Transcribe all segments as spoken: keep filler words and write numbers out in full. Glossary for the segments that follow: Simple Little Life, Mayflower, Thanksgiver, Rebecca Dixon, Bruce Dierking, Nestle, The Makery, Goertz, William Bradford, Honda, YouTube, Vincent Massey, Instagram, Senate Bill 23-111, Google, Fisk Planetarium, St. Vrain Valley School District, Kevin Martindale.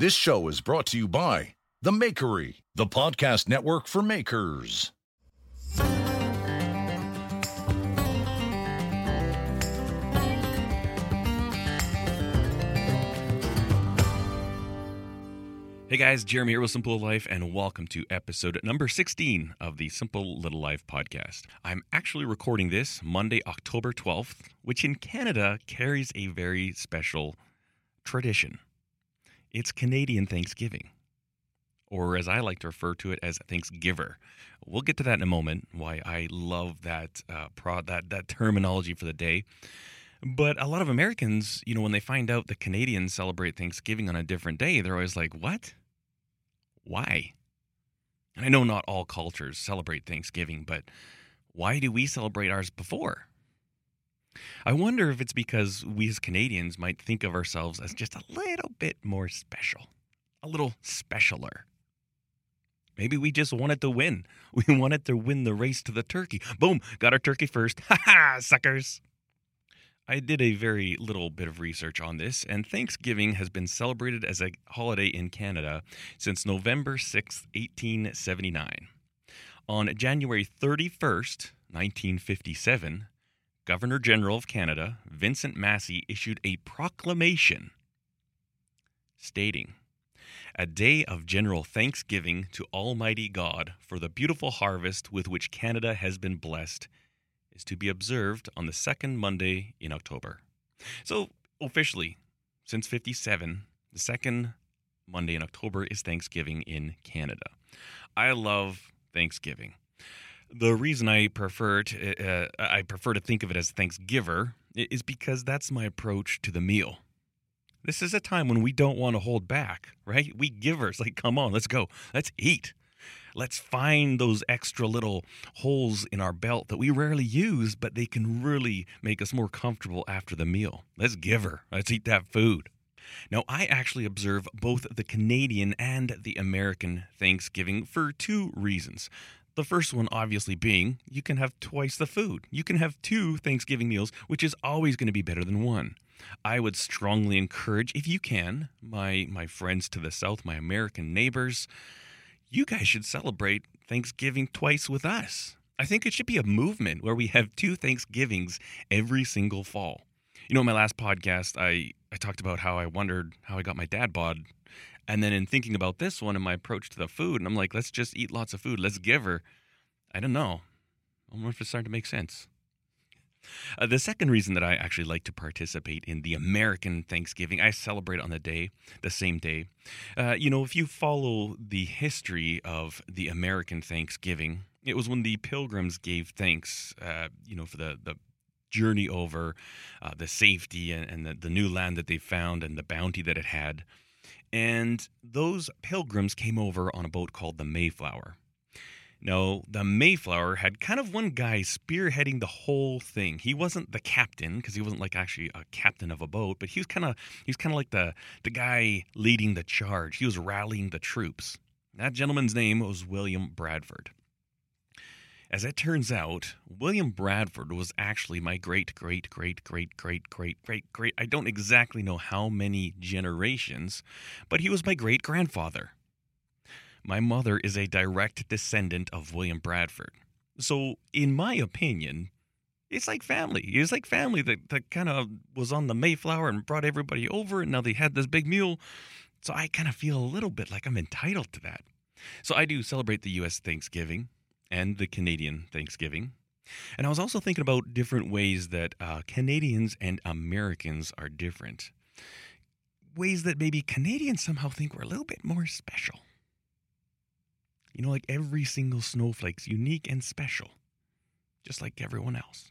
This show is brought to you by The Makery, the podcast network for makers. Hey guys, Jeremy here with Simple Little Life, and welcome to episode number sixteen of the Simple Little Life podcast. I'm actually recording this Monday, October twelfth, which in Canada carries a very special tradition. It's Canadian Thanksgiving, or as I like to refer to it as Thanksgiver. We'll get to that in a moment, why I love that uh, pro- that that terminology for the day. But a lot of Americans, you know, when they find out the Canadians celebrate Thanksgiving on a different day, they're always like, what? Why? And I know not all cultures celebrate Thanksgiving, but why do we celebrate ours before? I wonder if it's because we as Canadians might think of ourselves as just a little bit more special, a little specialer. Maybe we just wanted to win. We wanted to win the race to the turkey. Boom, got our turkey first. Ha ha, suckers. I did a very little bit of research on this, and Thanksgiving has been celebrated as a holiday in Canada since November sixth, eighteen seventy-nine. On January thirty-first, nineteen fifty-seven, Governor General of Canada, Vincent Massey, issued a proclamation stating, "A day of general thanksgiving to Almighty God for the beautiful harvest with which Canada has been blessed is to be observed on the second Monday in October." So, officially, since fifty-seven, the second Monday in October is Thanksgiving in Canada. I love Thanksgiving. The reason I prefer to, uh, I prefer to think of it as Thanksgiver is because that's my approach to the meal. This is a time when we don't want to hold back, right? We givers, like, come on, let's go, let's eat. Let's find those extra little holes in our belt that we rarely use, but they can really make us more comfortable after the meal. Let's give her. Let's eat that food. Now, I actually observe both the Canadian and the American Thanksgiving for two reasons. The first one obviously being you can have twice the food. You can have two Thanksgiving meals, which is always going to be better than one. I would strongly encourage, if you can, my, my friends to the south, my American neighbors, you guys should celebrate Thanksgiving twice with us. I think it should be a movement where we have two Thanksgivings every single fall. You know, in my last podcast, I, I talked about how I wondered how I got my dad bod. And then in thinking about this one and my approach to the food, and I'm like, let's just eat lots of food. Let's give her. I don't know. I don't know if it's starting to make sense. Uh, the second reason that I actually like to participate in the American Thanksgiving, I celebrate on the day, the same day. Uh, you know, if you follow the history of the American Thanksgiving, it was when the Pilgrims gave thanks, uh, you know, for the, the journey over, uh, the safety and, and the, the new land that they found and the bounty that it had. And those Pilgrims came over on a boat called the Mayflower. No, the Mayflower had kind of one guy spearheading the whole thing. He wasn't the captain because he wasn't like actually a captain of a boat, but he was kind of he was kind of like the the guy leading the charge. He was rallying the troops. That gentleman's name was William Bradford. As it turns out, William Bradford was actually my great, great, great, great, great, great, great, great. I don't exactly know how many generations, but he was my great grandfather. My mother is a direct descendant of William Bradford. So, in my opinion, it's like family. It's like family that, that kind of was on the Mayflower and brought everybody over, and now they had this big meal. So, I kind of feel a little bit like I'm entitled to that. So, I do celebrate the U S Thanksgiving and the Canadian Thanksgiving. And I was also thinking about different ways that uh, Canadians and Americans are different. Ways that maybe Canadians somehow think we're a little bit more special. You know, like every single snowflake's unique and special, just like everyone else.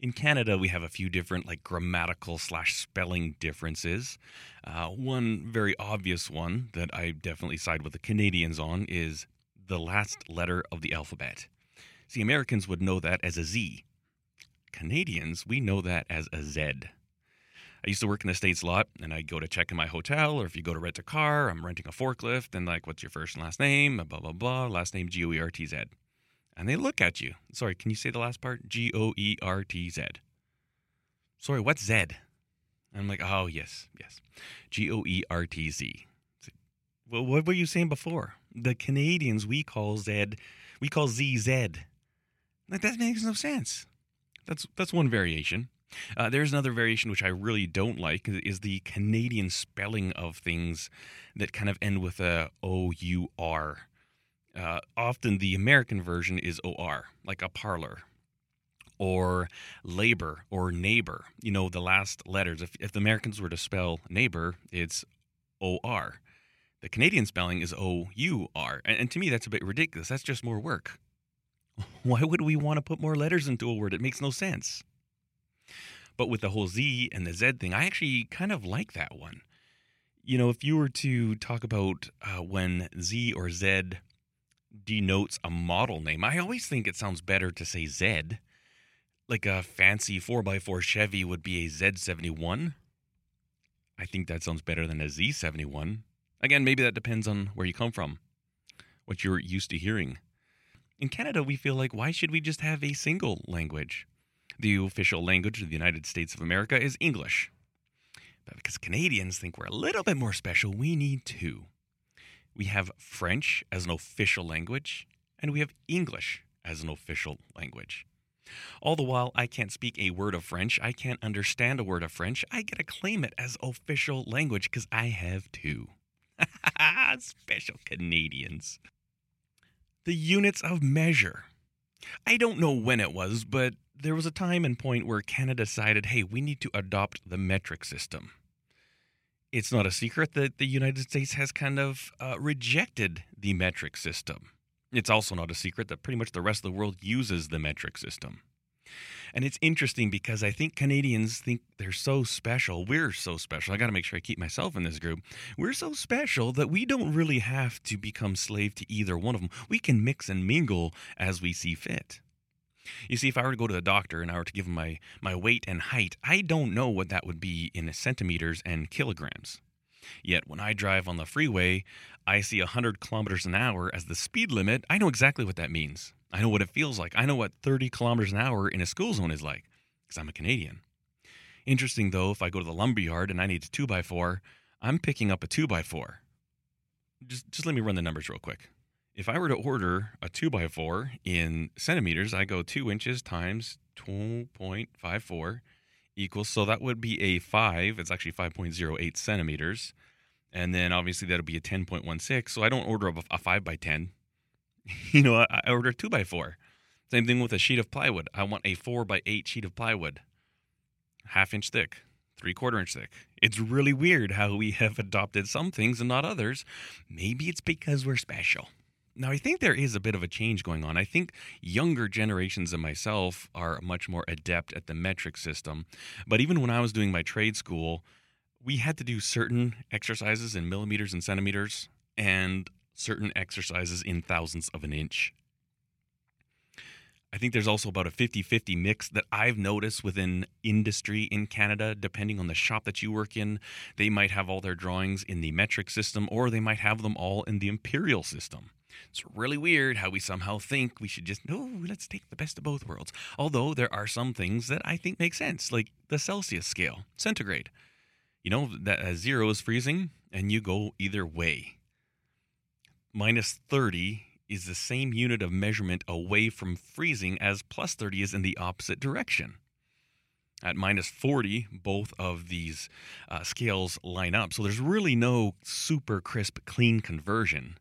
In Canada, we have a few different like grammatical slash spelling differences. Uh, one very obvious one that I definitely side with the Canadians on is the last letter of the alphabet. See, Americans would know that as a Z. Canadians, we know that as a Z. I used to work in the States a lot, and I'd go to check in my hotel, or if you go to rent a car, I'm renting a forklift, and like, what's your first and last name? Blah, blah, blah, last name G O E R T Z. And they look at you. Sorry, can you say the last part? G O E R T Z. Sorry, what's Z? And I'm like, oh, yes, yes. G O E R T Z. Well, what were you saying before? The Canadians, we call Zed, we call Z Z. Like, that makes no sense. That's that's one variation. Uh, there's another variation which I really don't like, is the Canadian spelling of things that kind of end with a O U R. Uh, often the American version is O R, like a parlor, or labor, or neighbor. You know, the last letters. If, if the Americans were to spell neighbor, it's O R. The Canadian spelling is O U R. And, and to me, that's a bit ridiculous. That's just more work. Why would we want to put more letters into a word? It makes no sense. But with the whole Z and the Z thing, I actually kind of like that one. You know, if you were to talk about uh, when Z or Z denotes a model name, I always think it sounds better to say Z. Like a fancy four by four Chevy would be a Z seventy-one. I think that sounds better than a Z seventy-one. Again, maybe that depends on where you come from, what you're used to hearing. In Canada, we feel like, why should we just have a single language? The official language of the United States of America is English. But because Canadians think we're a little bit more special, we need two. We have French as an official language, and we have English as an official language. All the while, I can't speak a word of French. I can't understand a word of French. I get to claim it as official language because I have two. Special Canadians. The units of measure. I don't know when it was, but there was a time and point where Canada decided, hey, we need to adopt the metric system. It's not a secret that the United States has kind of uh, rejected the metric system. It's also not a secret that pretty much the rest of the world uses the metric system. And it's interesting because I think Canadians think they're so special. We're so special. I got to make sure I keep myself in this group. We're so special that we don't really have to become slave to either one of them. We can mix and mingle as we see fit. You see, if I were to go to the doctor and I were to give him my, my weight and height, I don't know what that would be in centimeters and kilograms. Yet when I drive on the freeway, I see one hundred kilometers an hour as the speed limit. I know exactly what that means. I know what it feels like. I know what thirty kilometers an hour in a school zone is like because I'm a Canadian. Interesting, though, if I go to the lumberyard and I need a two by four, I'm picking up a two by four. Just, just let me run the numbers real quick. If I were to order a two by four in centimeters, I go two inches times two point five four equals, so that would be a five. It's actually five point zero eight centimeters. And then obviously that'll be a ten point one six. So I don't order a, a five by ten. You know, I order a two by four. Same thing with a sheet of plywood. I want a four by eight sheet of plywood. Half inch thick, three-quarter inch thick. It's really weird how we have adopted some things and not others. Maybe it's because we're special. Now, I think there is a bit of a change going on. I think younger generations than myself are much more adept at the metric system. But even when I was doing my trade school, we had to do certain exercises in millimeters and centimeters, and certain exercises in thousandths of an inch. I think there's also about a fifty-fifty mix that I've noticed within industry in Canada. Depending on the shop that you work in, they might have all their drawings in the metric system, or they might have them all in the imperial system. It's really weird how we somehow think we should just, no, let's take the best of both worlds. Although there are some things that I think make sense, like the Celsius scale, centigrade. You know, that zero is freezing, and you go either way. minus thirty is the same unit of measurement away from freezing as plus thirty is in the opposite direction. At minus forty, both of these uh, scales line up. So there's really no super crisp, clean conversion,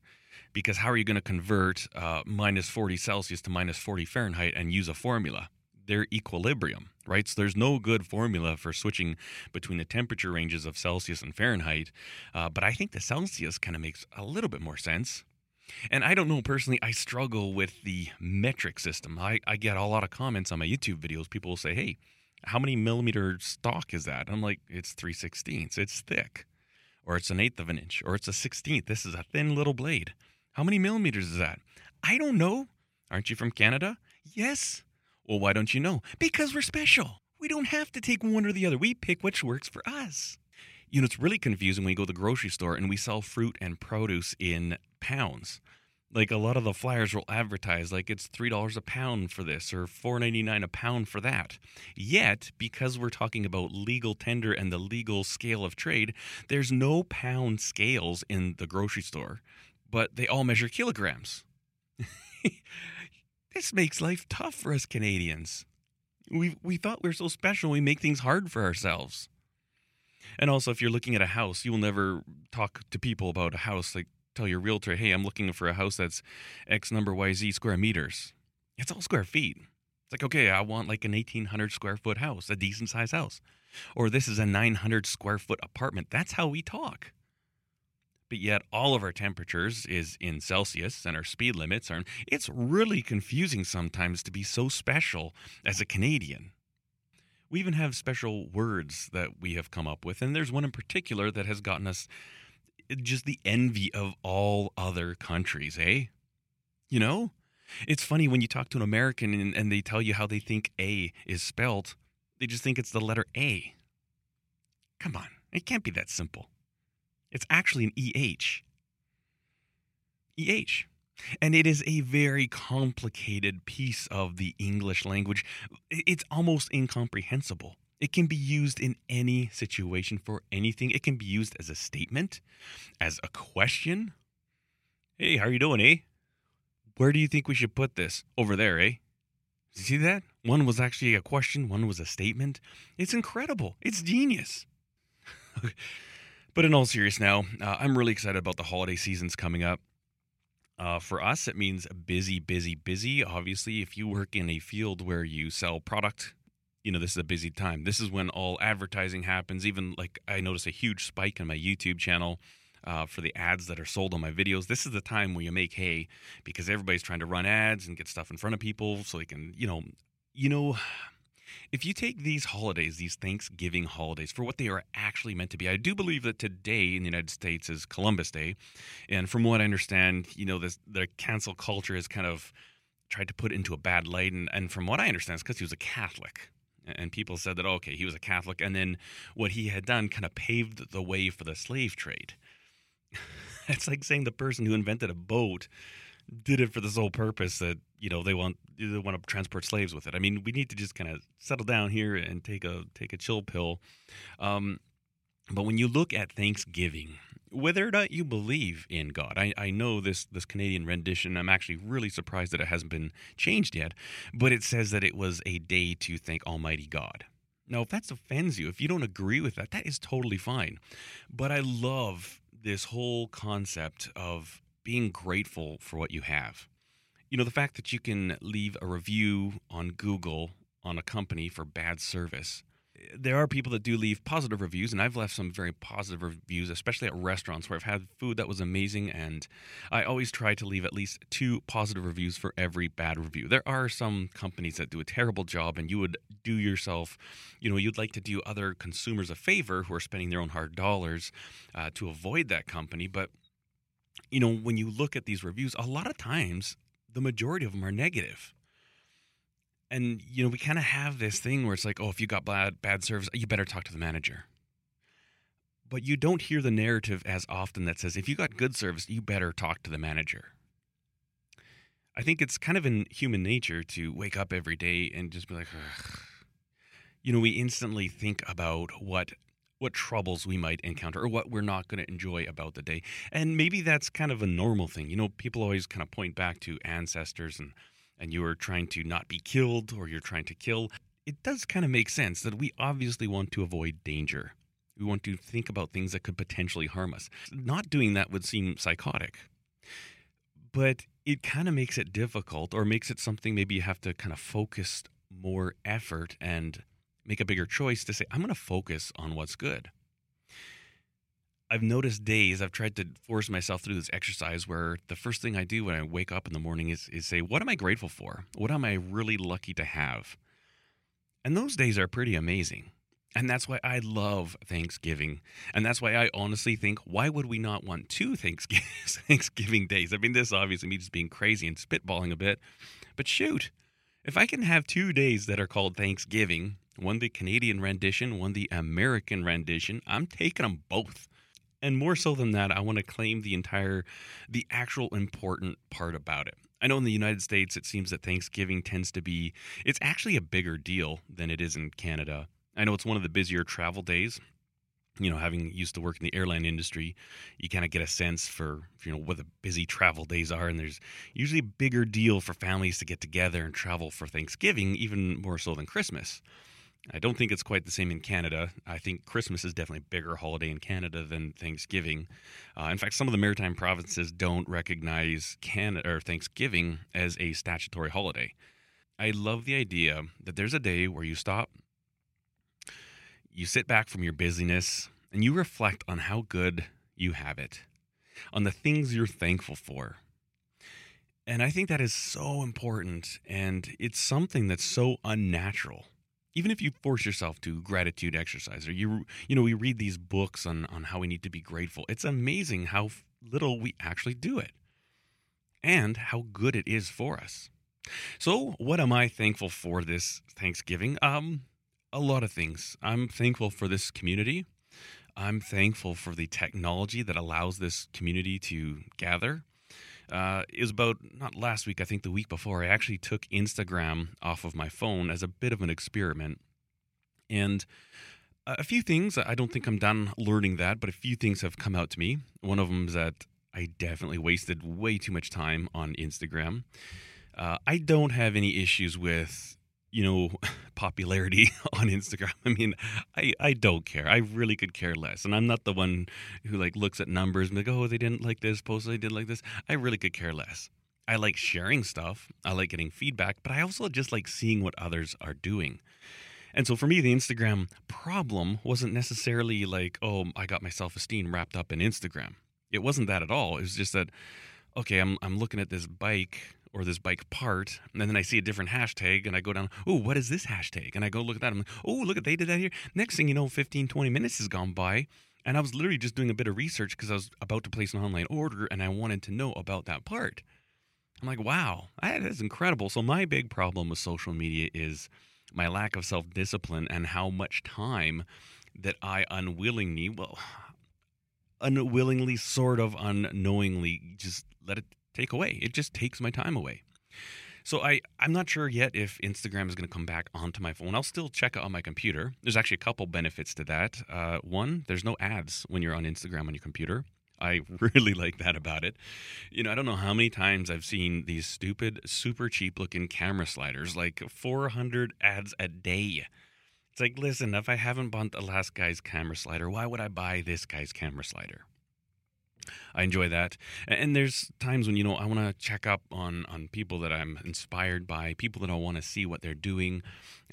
because how are you going to convert uh, minus forty Celsius to minus forty Fahrenheit and use a formula? They're equilibrium, right? So there's no good formula for switching between the temperature ranges of Celsius and Fahrenheit. Uh, but I think the Celsius kind of makes a little bit more sense. And I don't know, personally, I struggle with the metric system. I, I get a lot of comments on my YouTube videos. People will say, hey, how many millimeter stock is that? And I'm like, it's three sixteenths. It's thick. Or it's an eighth of an inch. Or it's a sixteenth. This is a thin little blade. How many millimeters is that? I don't know. Aren't you from Canada? Yes. Well, why don't you know? Because we're special. We don't have to take one or the other. We pick which works for us. You know, it's really confusing when you go to the grocery store and we sell fruit and produce in pounds. Like a lot of the flyers will advertise like it's three dollars a pound for this or four ninety-nine a pound for that. Yet, because we're talking about legal tender and the legal scale of trade, there's no pound scales in the grocery store, but they all measure kilograms. This makes life tough for us Canadians. We we thought we were so special, we make things hard for ourselves. And also, if you're looking at a house, you will never talk to people about a house like, tell your realtor, hey, I'm looking for a house that's X number Y Z square meters. It's all square feet. It's like, okay, I want like an eighteen hundred square foot house, a decent size house. Or this is a nine hundred square foot apartment. That's how we talk. But yet all of our temperatures is in Celsius and our speed limits are in. It's really confusing sometimes to be so special as a Canadian. We even have special words that we have come up with. And there's one in particular that has gotten us just the envy of all other countries, eh? You know? It's funny when you talk to an American and, and they tell you how they think A is spelt. They just think it's the letter A. Come on. It can't be that simple. It's actually an E H. E H. And it is a very complicated piece of the English language. It's almost incomprehensible. It can be used in any situation for anything. It can be used as a statement, as a question. Hey, how are you doing, eh? Where do you think we should put this? Over there, eh? You see that? One was actually a question. One was a statement. It's incredible. It's genius. But in all seriousness now, uh, I'm really excited about the holiday seasons coming up. Uh, for us, it means busy, busy, busy. Obviously, if you work in a field where you sell product, you know, this is a busy time. This is when all advertising happens. Even like I notice a huge spike in my YouTube channel uh, for the ads that are sold on my videos. This is the time where you make hay because everybody's trying to run ads and get stuff in front of people so they can, you know, you know, if you take these holidays, these Thanksgiving holidays, for what they are actually meant to be. I do believe that today in the United States is Columbus Day. And from what I understand, you know, this, the cancel culture is kind of tried to put into a bad light. And, and from what I understand, it's because he was a Catholic. And people said that, okay, he was a Catholic. And then what he had done kind of paved the way for the slave trade. It's like saying the person who invented a boat did it for the sole purpose that, you know, they want they want to transport slaves with it. I mean, we need to just kind of settle down here and take a take a chill pill. Um, but when you look at Thanksgiving, whether or not you believe in God, I, I know this this Canadian rendition, I'm actually really surprised that it hasn't been changed yet, but it says that it was a day to thank Almighty God. Now, if that offends you, if you don't agree with that, that is totally fine. But I love this whole concept of being grateful for what you have. You know, the fact that you can leave a review on Google on a company for bad service. There are people that do leave positive reviews, and I've left some very positive reviews, especially at restaurants where I've had food that was amazing, and I always try to leave at least two positive reviews for every bad review. There are some companies that do a terrible job, and you would do yourself, you know, you'd like to do other consumers a favor who are spending their own hard dollars uh, to avoid that company. But, you know, when you look at these reviews, a lot of times the majority of them are negative. And, you know, we kind of have this thing where it's like, oh, if you got bad, bad service, you better talk to the manager. But you don't hear the narrative as often that says, if you got good service, you better talk to the manager. I think it's kind of in human nature to wake up every day and just be like, ugh. You know, we instantly think about what what troubles we might encounter or what we're not going to enjoy about the day. And maybe that's kind of a normal thing. You know, people always kind of point back to ancestors and and you are trying to not be killed or you're trying to kill, it does kind of make sense that we obviously want to avoid danger. We want to think about things that could potentially harm us. Not doing that would seem psychotic, but it kind of makes it difficult or makes it something maybe you have to kind of focus more effort and make a bigger choice to say, I'm going to focus on what's good. I've noticed days, I've tried to force myself through this exercise where the first thing I do when I wake up in the morning is, is say, what am I grateful for? What am I really lucky to have? And those days are pretty amazing. And that's why I love Thanksgiving. And that's why I honestly think, why would we not want two Thanksgiving days? I mean, this obviously me just being crazy and spitballing a bit. But shoot, if I can have two days that are called Thanksgiving, one the Canadian rendition, one the American rendition, I'm taking them both. And more so than that, I want to claim the entire, the actual important part about it. I know in the United States, it seems that Thanksgiving tends to be, it's actually a bigger deal than it is in Canada. I know it's one of the busier travel days. You know, having used to work in the airline industry, you kind of get a sense for, you know, what the busy travel days are. And there's usually a bigger deal for families to get together and travel for Thanksgiving, even more so than Christmas. I don't think it's quite the same in Canada. I think Christmas is definitely a bigger holiday in Canada than Thanksgiving. Uh, in fact, some of the maritime provinces don't recognize Canada or Thanksgiving as a statutory holiday. I love the idea that there's a day where you stop, you sit back from your busyness, and you reflect on how good you have it, on the things you're thankful for. And I think that is so important, and it's something that's so unnatural. Even if you force yourself to gratitude exercise, or you you know, we read these books on, on how we need to be grateful. It's amazing how little we actually do it and how good it is for us. So what am I thankful for this Thanksgiving? Um, a lot of things. I'm thankful for this community. I'm thankful for the technology that allows this community to gather. Uh, it was about, not last week, I think the week before, I actually took Instagram off of my phone as a bit of an experiment. And a few things, I don't think I'm done learning that, but a few things have come out to me. One of them is that I definitely wasted way too much time on Instagram. Uh, I don't have any issues with, you know, popularity on Instagram. I mean, I, I don't care. I really could care less. And I'm not the one who like looks at numbers and like, oh, they didn't like this post, they did like this. I really could care less. I like sharing stuff. I like getting feedback, but I also just like seeing what others are doing. And so for me, the Instagram problem wasn't necessarily like, oh, I got my self-esteem wrapped up in Instagram. It wasn't that at all. It was just that, okay, I'm I'm looking at this bike or this bike part, and then I see a different hashtag, and I go down, oh, what is this hashtag? And I go look at that, and I'm like, oh, look at, they did that here. Next thing you know, fifteen, twenty minutes has gone by, and I was literally just doing a bit of research because I was about to place an online order, and I wanted to know about that part. I'm like, wow, that is incredible. So my big problem with social media is my lack of self-discipline and how much time that I unwillingly, well, unwillingly, sort of unknowingly, just let it take away. It just takes my time away. So I, I'm not sure yet if Instagram is going to come back onto my phone. I'll still check it on my computer. There's actually a couple benefits to that. Uh, one, there's no ads when you're on Instagram on your computer. I really like that about it. You know, I don't know how many times I've seen these stupid, super cheap looking camera sliders, like four hundred ads a day. It's like, listen, if I haven't bought the last guy's camera slider, why would I buy this guy's camera slider? I enjoy that. And there's times when, you know, I want to check up on, on people that I'm inspired by, people that I want to see what they're doing.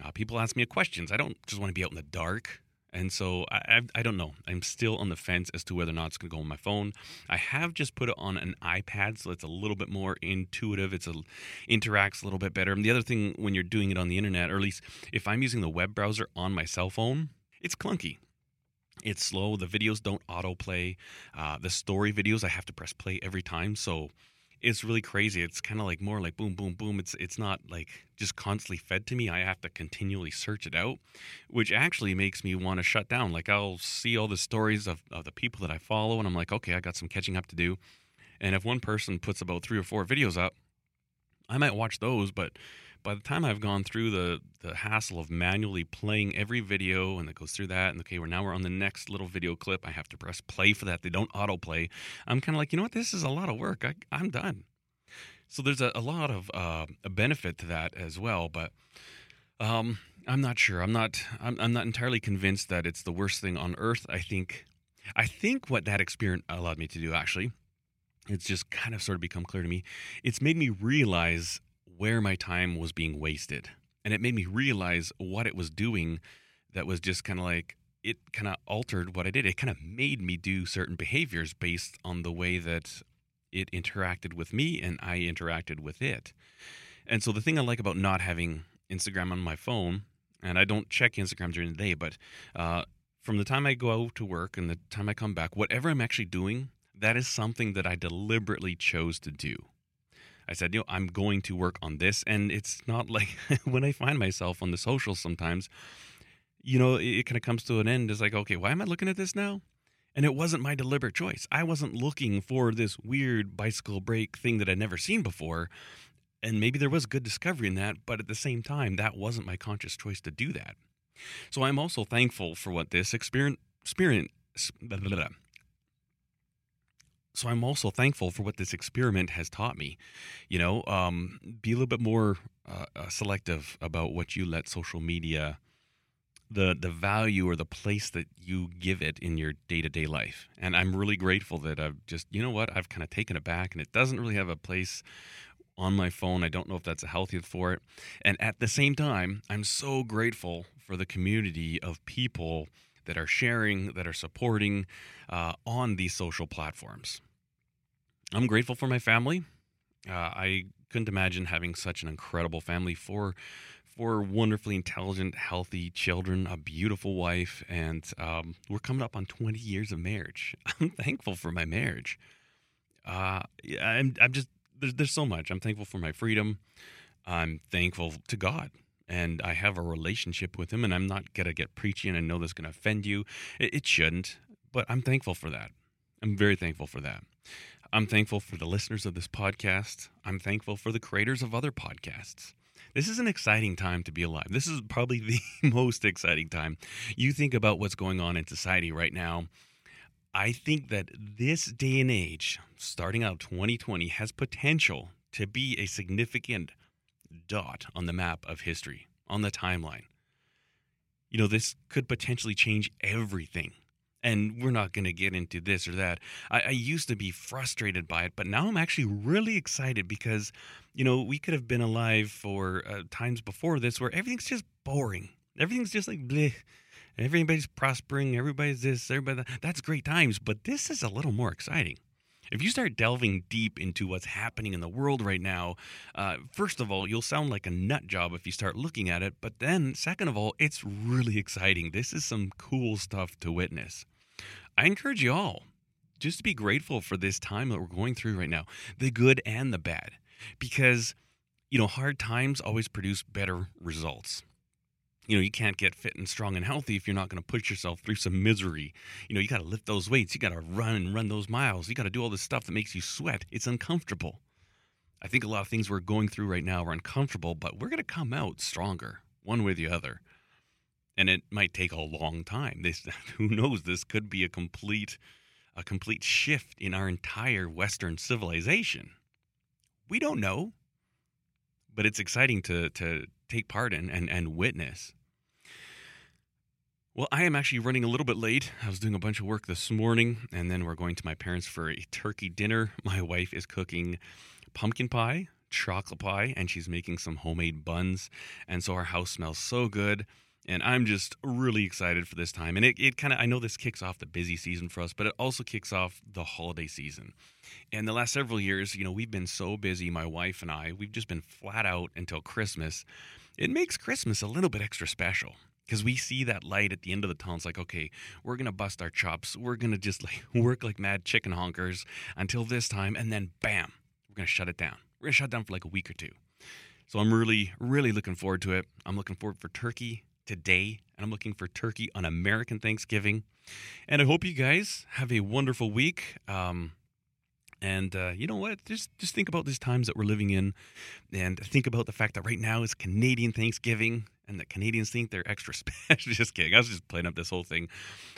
Uh, people ask me questions. I don't just want to be out in the dark. And so I, I I don't know. I'm still on the fence as to whether or not it's going to go on my phone. I have just put it on an iPad, so it's a little bit more intuitive. It's a interacts a little bit better. And the other thing when you're doing it on the internet, or at least if I'm using the web browser on my cell phone, it's clunky. It's slow. The videos don't autoplay. Uh, the story videos, I have to press play every time. So it's really crazy. It's kind of like more like boom, boom, boom. It's it's not like just constantly fed to me. I have to continually search it out, which actually makes me want to shut down. Like I'll see all the stories of, of the people that I follow, and I'm like, okay, I got some catching up to do. And if one person puts about three or four videos up, I might watch those, but by the time I've gone through the, the hassle of manually playing every video and that goes through that, and okay, we're now we're on the next little video clip. I have to press play for that. They don't autoplay. I'm kind of like, you know what? This is a lot of work. I, I'm done. So there's a, a lot of uh, a benefit to that as well, but um, I'm not sure. I'm not. I'm, I'm not entirely convinced that it's the worst thing on earth. I think. I think what that experience allowed me to do actually. It's just kind of sort of become clear to me. It's made me realize where my time was being wasted. And it made me realize what it was doing that was just kind of like, it kind of altered what I did. It kind of made me do certain behaviors based on the way that it interacted with me and I interacted with it. And so the thing I like about not having Instagram on my phone, and I don't check Instagram during the day, but uh, from the time I go out to work and the time I come back, whatever I'm actually doing, that is something that I deliberately chose to do. I said, you know, I'm going to work on this. And it's not like when I find myself on the socials sometimes, you know, it, it kind of comes to an end. It's like, okay, why am I looking at this now? And it wasn't my deliberate choice. I wasn't looking for this weird bicycle brake thing that I'd never seen before. And maybe there was good discovery in that, but at the same time, that wasn't my conscious choice to do that. So I'm also thankful for what this experience, experience blah, blah, blah. So I'm also thankful for what this experiment has taught me. You know, um, be a little bit more uh, selective about what you let social media, the the value or the place that you give it in your day-to-day life. And I'm really grateful that I've just, you know what, I've kind of taken it back, and it doesn't really have a place on my phone. I don't know if that's healthy for it. And at the same time, I'm so grateful for the community of people that are sharing, that are supporting uh, on these social platforms. I'm grateful for my family. Uh, I couldn't imagine having such an incredible family, four, four wonderfully intelligent, healthy children, a beautiful wife, and um, we're coming up on twenty years of marriage. I'm thankful for my marriage. Uh, I'm, I'm just, there's, there's so much. I'm thankful for my freedom. I'm thankful to God. And I have a relationship with him, and I'm not going to get preachy, and I know this is going to offend you. It, it shouldn't, but I'm thankful for that. I'm very thankful for that. I'm thankful for the listeners of this podcast. I'm thankful for the creators of other podcasts. This is an exciting time to be alive. This is probably the most exciting time. You think about what's going on in society right now. I think that this day and age, starting out twenty twenty, has potential to be a significant dot on the map of history, on the timeline. You know, this could potentially change everything. And we're not going to get into this or that. I, I used to be frustrated by it, but now I'm actually really excited because, you know, we could have been alive for uh, times before this where everything's just boring. Everything's just like bleh. Everybody's prospering. Everybody's this, everybody that. That's great times, but this is a little more exciting. If you start delving deep into what's happening in the world right now, uh, first of all, you'll sound like a nut job if you start looking at it. But then, second of all, it's really exciting. This is some cool stuff to witness. I encourage you all just to be grateful for this time that we're going through right now, the good and the bad, because, you know, hard times always produce better results. You know, you can't get fit and strong and healthy if you're not going to push yourself through some misery. You know, you got to lift those weights. You got to run and run those miles. You got to do all this stuff that makes you sweat. It's uncomfortable. I think a lot of things we're going through right now are uncomfortable, but we're going to come out stronger one way or the other. And it might take a long time. This, who knows? This could be a complete, a complete shift in our entire Western civilization. We don't know, but it's exciting to to take part in and, and witness. Well, I am actually running a little bit late. I was doing a bunch of work this morning, and then we're going to my parents for a turkey dinner. My wife is cooking pumpkin pie, chocolate pie, and she's making some homemade buns. And so our house smells so good, and I'm just really excited for this time. And it, it kind of, I know this kicks off the busy season for us, but it also kicks off the holiday season. And the last several years, you know, we've been so busy, my wife and I, we've just been flat out until Christmas. It makes Christmas a little bit extra special. Because we see that light at the end of the tunnel. It's like, okay, we're going to bust our chops. We're going to just like work like mad chicken honkers until this time. And then, bam, we're going to shut it down. We're going to shut down for like a week or two. So I'm really, really looking forward to it. I'm looking forward for turkey today. And I'm looking for turkey on American Thanksgiving. And I hope you guys have a wonderful week. Um, And uh, you know what? Just just think about these times that we're living in, and think about the fact that right now is Canadian Thanksgiving, and that Canadians think they're extra special. Just kidding. I was just playing up this whole thing.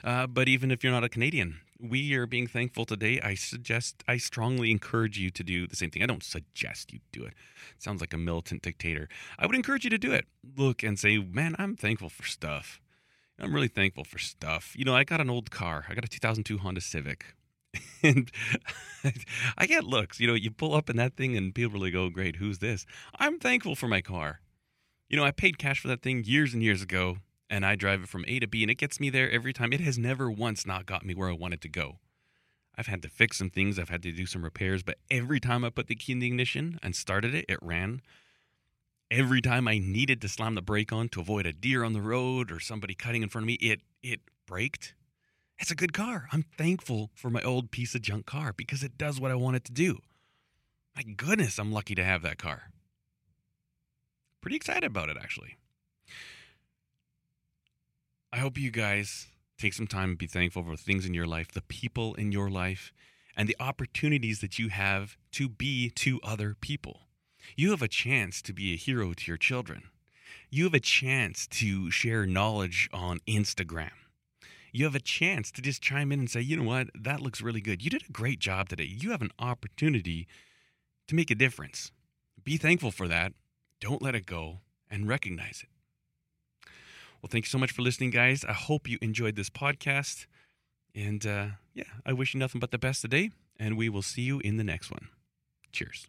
Uh, but even if you're not a Canadian, we are being thankful today. I suggest, I strongly encourage you to do the same thing. I don't suggest you do it. It sounds like a militant dictator. I would encourage you to do it. Look and say, man, I'm thankful for stuff. I'm really thankful for stuff. You know, I got an old car. I got a two thousand two Honda Civic. And I get looks, you know, you pull up in that thing and people really go, great, who's this? I'm thankful for my car. You know, I paid cash for that thing years and years ago, and I drive it from A to B, and it gets me there every time. It has never once not got me where I wanted to go. I've had to fix some things. I've had to do some repairs, but every time I put the key in the ignition and started it, it ran. Every time I needed to slam the brake on to avoid a deer on the road or somebody cutting in front of me, it it braked. It's a good car. I'm thankful for my old piece of junk car because it does what I want it to do. My goodness, I'm lucky to have that car. Pretty excited about it, actually. I hope you guys Take some time and be thankful for things in your life, the people in your life, and the opportunities that you have to be to other people. You have a chance to be a hero to your children. You have a chance to share knowledge on Instagram. You have a chance to just chime in and say, you know what, that looks really good. You did a great job today. You have an opportunity to make a difference. Be thankful for that. Don't let it go, and recognize it. Well, thank you so much for listening, guys. I hope you enjoyed this podcast. And uh, yeah, I wish you nothing but the best today, and we will see you in the next one. Cheers.